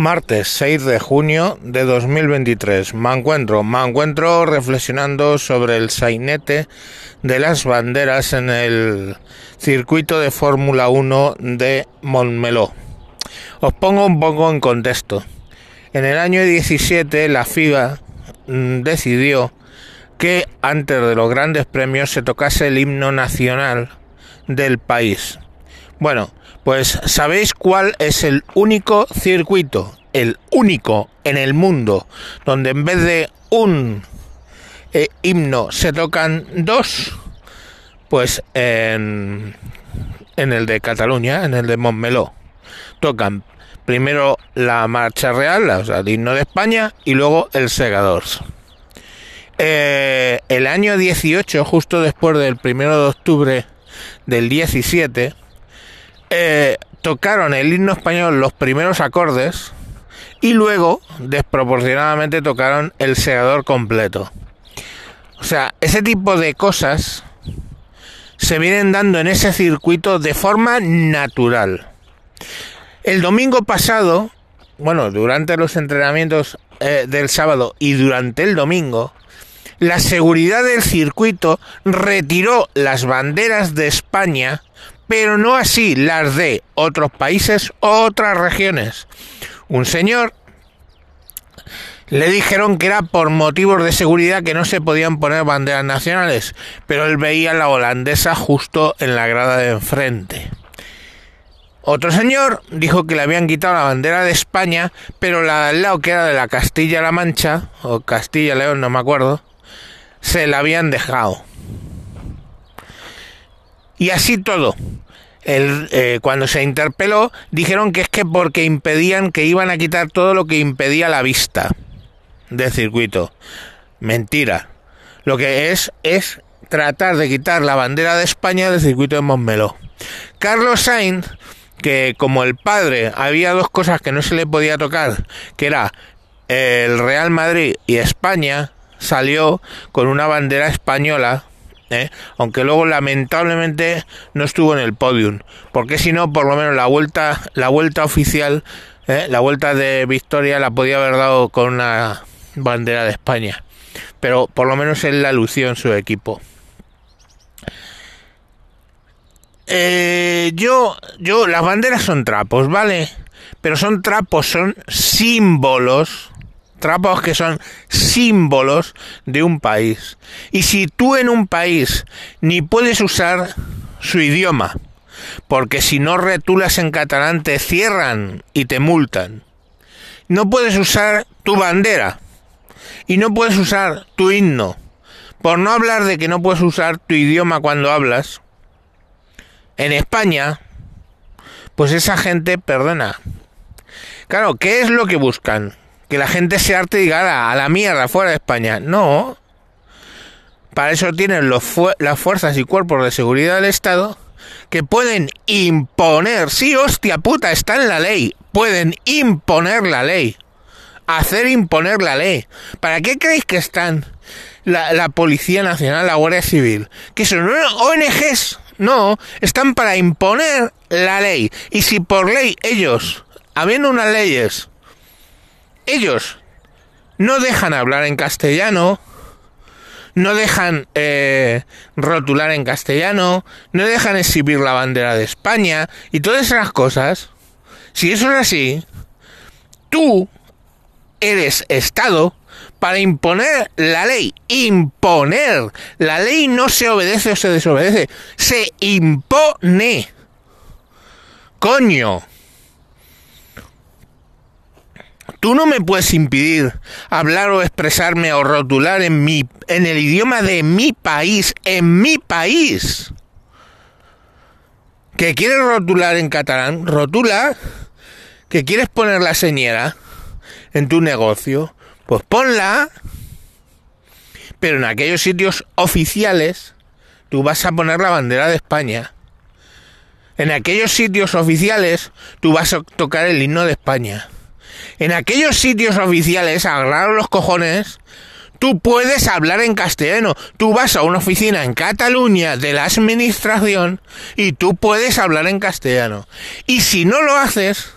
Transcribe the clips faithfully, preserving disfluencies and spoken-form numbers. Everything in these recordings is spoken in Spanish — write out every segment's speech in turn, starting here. Martes seis de junio de dos mil veintitrés. Me encuentro, me encuentro reflexionando sobre el sainete de las banderas en el circuito de fórmula uno de Montmeló. Os pongo un poco en contexto. En el año diecisiete la F I A decidió que antes de los grandes premios se tocase el himno nacional del país. Bueno, pues ¿sabéis cuál es el único circuito, el único en el mundo, donde en vez de un eh, himno se tocan dos? Pues en, en el de Cataluña, en el de Montmeló, tocan primero la Marcha Real, o sea, el himno de España, y luego el Segador. Eh, el año dieciocho, justo después del primero de octubre del diecisiete... Eh, tocaron el himno español los primeros acordes y luego desproporcionadamente tocaron el Segador completo. O sea, ese tipo de cosas se vienen dando en ese circuito de forma natural. El domingo pasado, bueno, durante los entrenamientos eh, del sábado y durante el domingo, la seguridad del circuito retiró las banderas de España, pero no así las de otros países o otras regiones. Un señor le dijeron que era por motivos de seguridad que no se podían poner banderas nacionales, pero él veía la holandesa justo en la grada de enfrente. Otro señor dijo que le habían quitado la bandera de España, pero la de al lado, que era de la Castilla-La Mancha, o Castilla-León, no me acuerdo, se la habían dejado. Y así todo. El, eh, cuando se interpeló, dijeron que es que porque impedían, que iban a quitar todo lo que impedía la vista del circuito. Mentira. Lo que es, es tratar de quitar la bandera de España del circuito de Montmeló. Carlos Sainz, que como el padre había dos cosas que no se le podía tocar, que era el Real Madrid y España, salió con una bandera española, ¿Eh? aunque luego lamentablemente no estuvo en el podium, porque si no, por lo menos la vuelta la vuelta oficial, ¿eh? la vuelta de victoria la podía haber dado con una bandera de España, pero por lo menos él la lució en su equipo. eh, yo, yo, las banderas son trapos, ¿vale? Pero son trapos, son símbolos. Trapos que son símbolos de un país. Y si tú en un país ni puedes usar su idioma, porque si no retulas en catalán te cierran y te multan, no puedes usar tu bandera y no puedes usar tu himno, por no hablar de que no puedes usar tu idioma cuando hablas, en España, pues esa gente, perdona. Claro, ¿qué es lo que buscan? Que la gente se harte y diga, a la mierda, fuera de España. No. Para eso tienen los fu- las fuerzas y cuerpos de seguridad del Estado, que pueden imponer. Sí, hostia puta, está en la ley. Pueden imponer la ley. Hacer imponer la ley. ¿Para qué creéis que están la, la Policía Nacional, la Guardia Civil? Que son O N Ges. No, están para imponer la ley. Y si por ley ellos, habiendo unas leyes, ellos no dejan hablar en castellano, no dejan eh, rotular en castellano, no dejan exhibir la bandera de España y todas esas cosas. Si eso es así, tú eres Estado para imponer la ley. Imponer. La ley no se obedece o se desobedece. Se impone. Coño. Tú no me puedes impedir hablar o expresarme o rotular en mi, en el idioma de mi país, en mi país. Que quieres rotular en catalán, rotula. Que quieres poner la señera en tu negocio, pues ponla. Pero en aquellos sitios oficiales tú vas a poner la bandera de España. En aquellos sitios oficiales tú vas a tocar el himno de España. En aquellos sitios oficiales, agarraron los cojones, tú puedes hablar en castellano. Tú vas a una oficina en Cataluña de la administración y tú puedes hablar en castellano. Y si no lo haces,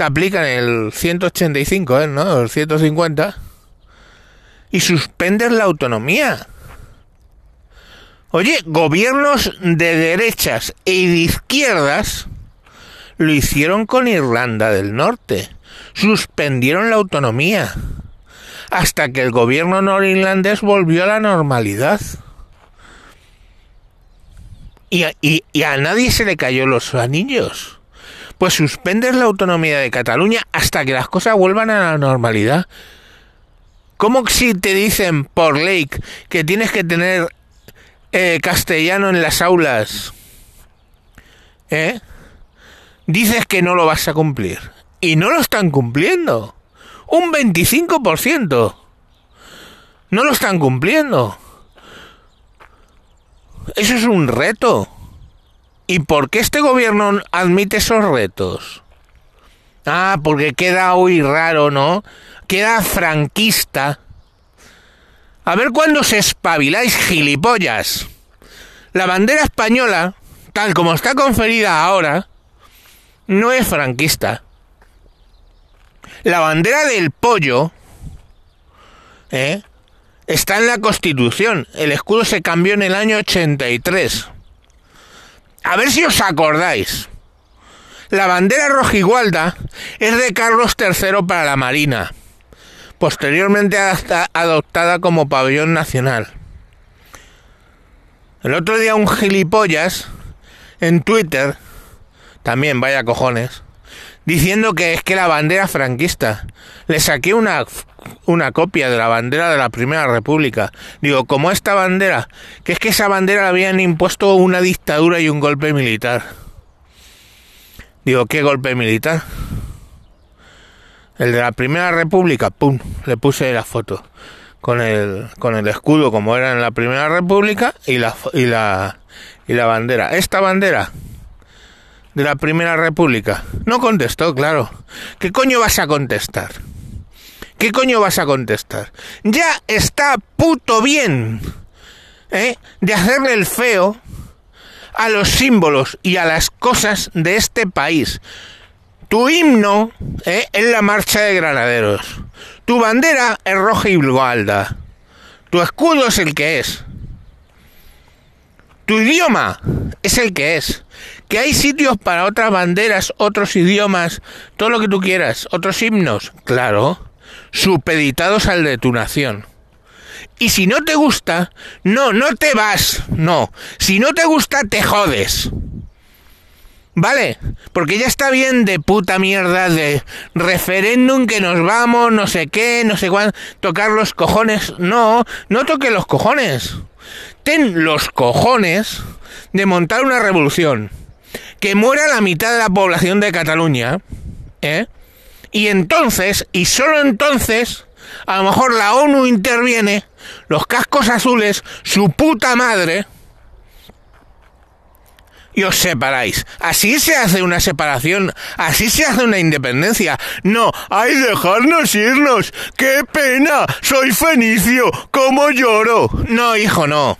te aplican el ciento ochenta y cinco, ¿eh? ¿No? El ciento cincuenta. Y suspendes la autonomía. Oye, gobiernos de derechas y de izquierdas lo hicieron con Irlanda del Norte. Suspendieron la autonomía hasta que el gobierno norirlandés volvió a la normalidad. Y a, y, y a nadie se le cayó los anillos. Pues suspendes la autonomía de Cataluña hasta que las cosas vuelvan a la normalidad. ¿Cómo si te dicen por ley que tienes que tener eh, castellano en las aulas? ¿Eh? Dices que no lo vas a cumplir. Y no lo están cumpliendo. Un veinticinco por ciento. No lo están cumpliendo. Eso es un reto. ¿Y por qué este gobierno admite esos retos? Ah, porque queda hoy raro, ¿no? Queda franquista. A ver cuándo se espabiláis, gilipollas. La bandera española, tal como está conferida ahora, no es franquista. La bandera del pollo, ¿eh?, está en la Constitución. El escudo se cambió en el año ochenta y tres. A ver si os acordáis. La bandera rojigualda es de Carlos tercero para la Marina, posteriormente adoptada como pabellón nacional. El otro día un gilipollas en Twitter, también vaya cojones, diciendo que es que la bandera franquista. Le saqué una... una copia de la bandera de la Primera República. Digo, como esta bandera, que es que esa bandera la habían impuesto una dictadura y un golpe militar. Digo, ¿qué golpe militar? El de la Primera República, pum, le puse la foto con el con el escudo como era en la Primera República y la y la y la bandera. Esta bandera de la Primera República. No contestó, claro. ¿Qué coño vas a contestar? ¿Qué coño vas a contestar? Ya está puto bien, ¿eh?, de hacerle el feo a los símbolos y a las cosas de este país. Tu himno, ¿eh?, es la marcha de granaderos. Tu bandera es roja y blaualda. Tu escudo es el que es. Tu idioma es el que es. Que hay sitios para otras banderas, otros idiomas, todo lo que tú quieras, otros himnos, claro, supeditados al de tu nación. Y si no te gusta, no, no te vas, no. Si no te gusta, te jodes. ¿Vale? Porque ya está bien de puta mierda de referéndum, que nos vamos, no sé qué, no sé cuándo, tocar los cojones. No, no toque los cojones. Ten los cojones de montar una revolución. Que muera la mitad de la población de Cataluña, ¿eh? Y entonces, y solo entonces, a lo mejor la ONU interviene, los cascos azules, su puta madre, y os separáis. Así se hace una separación, así se hace una independencia. No, ¡ay, dejarnos irnos! ¡Qué pena! ¡Soy fenicio! ¡Cómo lloro! No, hijo, no.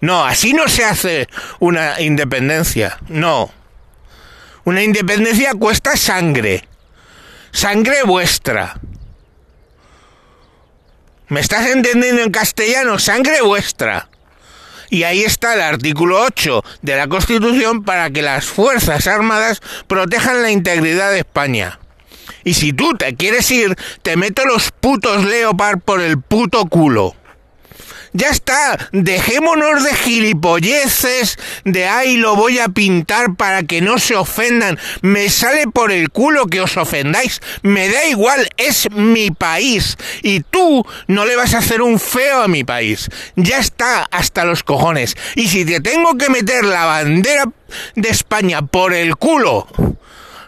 No, así no se hace una independencia, no. Una independencia cuesta sangre. Sangre vuestra. ¿Me estás entendiendo en castellano? Sangre vuestra. Y ahí está el artículo ocho de la Constitución para que las Fuerzas Armadas protejan la integridad de España. Y si tú te quieres ir, te meto los putos Leopard por el puto culo. Ya está, dejémonos de gilipolleces, de ahí lo voy a pintar para que no se ofendan. Me sale por el culo que os ofendáis, me da igual, es mi país. Y tú no le vas a hacer un feo a mi país. Ya está, hasta los cojones. Y si te tengo que meter la bandera de España por el culo,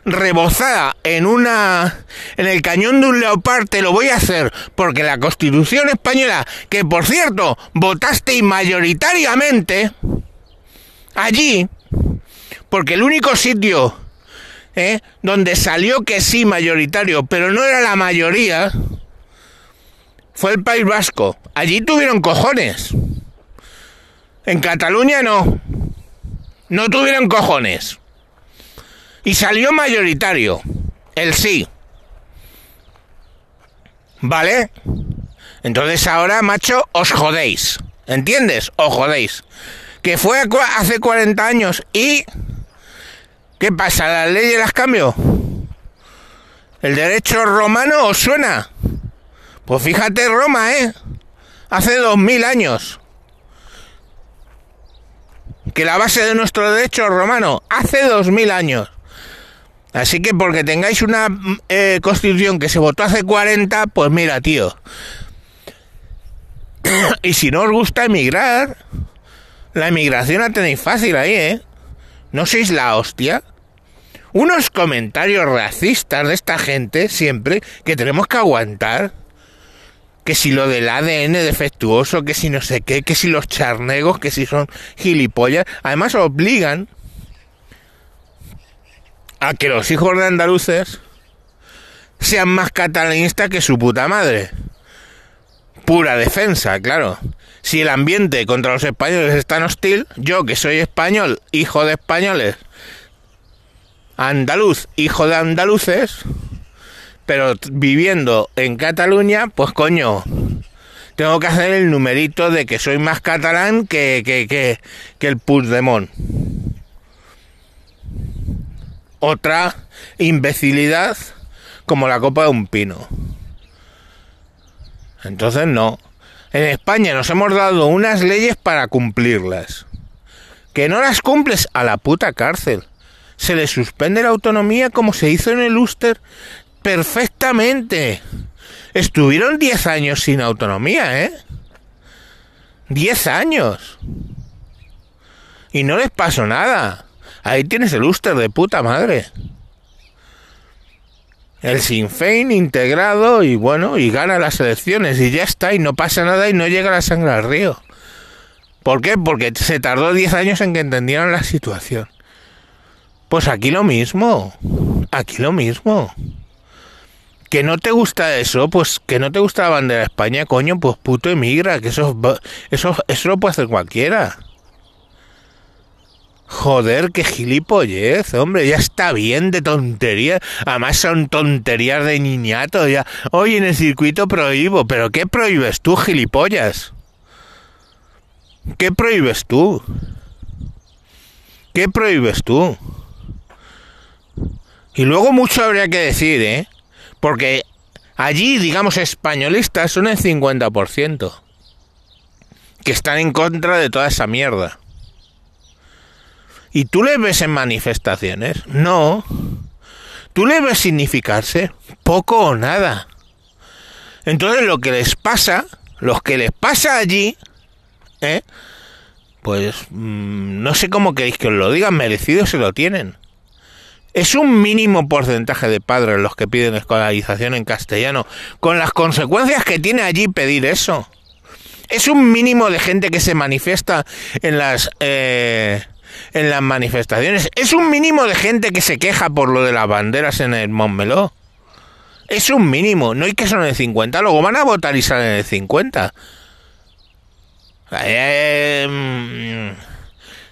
rebozada en una en el cañón de un Leopard, te lo voy a hacer, porque la Constitución española, que por cierto votasteis mayoritariamente allí, porque el único sitio ¿eh? donde salió que sí mayoritario, pero no era la mayoría, fue el País Vasco. Allí tuvieron cojones. En Cataluña no no tuvieron cojones. Y salió mayoritario. el sí. ¿Vale? Entonces ahora, macho, os jodéis. ¿Entiendes? Os jodéis. Que fue hace cuarenta años y... ¿Qué pasa? ¿Las leyes las cambio? ¿El derecho romano os suena? Pues fíjate Roma, ¿eh? Hace dos mil años. Que la base de nuestro derecho romano, hace dos mil años. Así que porque tengáis una eh, constitución que se votó hace cuarenta, pues mira, tío. Y si no os gusta emigrar, la emigración la tenéis fácil ahí, ¿eh? No sois la hostia. Unos comentarios racistas de esta gente, siempre, que tenemos que aguantar. Que si lo del A D N defectuoso, que si no sé qué, que si los charnegos, que si son gilipollas. Además obligan a que los hijos de andaluces sean más catalanistas que su puta madre. Pura defensa, claro. Si el ambiente contra los españoles es tan hostil, yo que soy español, hijo de españoles, andaluz, hijo de andaluces, pero viviendo en Cataluña, pues coño, tengo que hacer el numerito de que soy más catalán que, que, que, que el Puigdemont. Otra imbecilidad como la copa de un pino. Entonces no. En España nos hemos dado unas leyes para cumplirlas. Que no las cumples, a la puta cárcel. Se le suspende la autonomía como se hizo en el Ulster. Perfectamente. Estuvieron diez años sin autonomía, ¿eh? diez años. Y no les pasó nada. Ahí tienes el Ulster de puta madre. El Sinn Féin integrado y bueno, y gana las elecciones y ya está, y no pasa nada y no llega la sangre al río. ¿Por qué? Porque se tardó diez años en que entendieran la situación. Pues aquí lo mismo. Aquí lo mismo. Que no te gusta eso, pues que no te gusta la bandera de España, coño, pues puto emigra, que eso, eso, eso lo puede hacer cualquiera. Joder, qué gilipollez, hombre, ya está bien de tonterías. Además son tonterías de niñato ya. Oye, en el circuito prohíbo, pero ¿qué prohíbes tú, gilipollas? ¿Qué prohíbes tú? ¿Qué prohíbes tú? Y luego mucho habría que decir, ¿eh? Porque allí, digamos, españolistas son el cincuenta por ciento. Que están en contra de toda esa mierda. ¿Y tú le ves en manifestaciones? No. ¿Tú le ves significarse? Poco o nada. Entonces lo que les pasa, los que les pasa allí, ¿eh? Pues mmm, no sé cómo queréis que os lo digan, merecido se lo tienen. Es un mínimo porcentaje de padres los que piden escolarización en castellano, con las consecuencias que tiene allí pedir eso. Es un mínimo de gente que se manifiesta en las... Eh, en las manifestaciones. Es un mínimo de gente que se queja por lo de las banderas en el Montmeló. Es un mínimo. No hay que son el cincuenta. Luego van a votar y salen el cincuenta. Eh,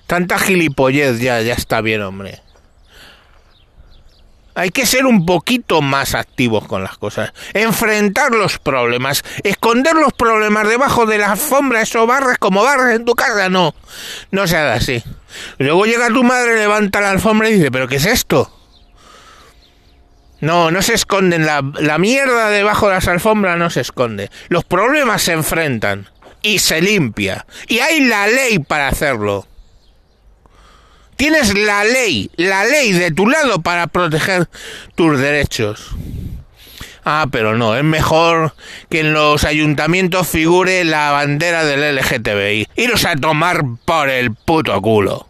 tanta gilipollez ya, ya está bien, hombre. Hay que ser un poquito más activos con las cosas. Enfrentar los problemas. Esconder los problemas debajo de la alfombra. Eso barres como barres en tu casa. No. No se haga así. Luego llega tu madre, levanta la alfombra y dice, ¿pero qué es esto? No, no se esconden. La, la mierda debajo de las alfombras no se esconde. Los problemas se enfrentan. Y se limpia. Y hay la ley para hacerlo. Tienes la ley, la ley de tu lado para proteger tus derechos. Ah, pero no, es mejor que en los ayuntamientos figure la bandera del L G T B I. Iros a tomar por el puto culo.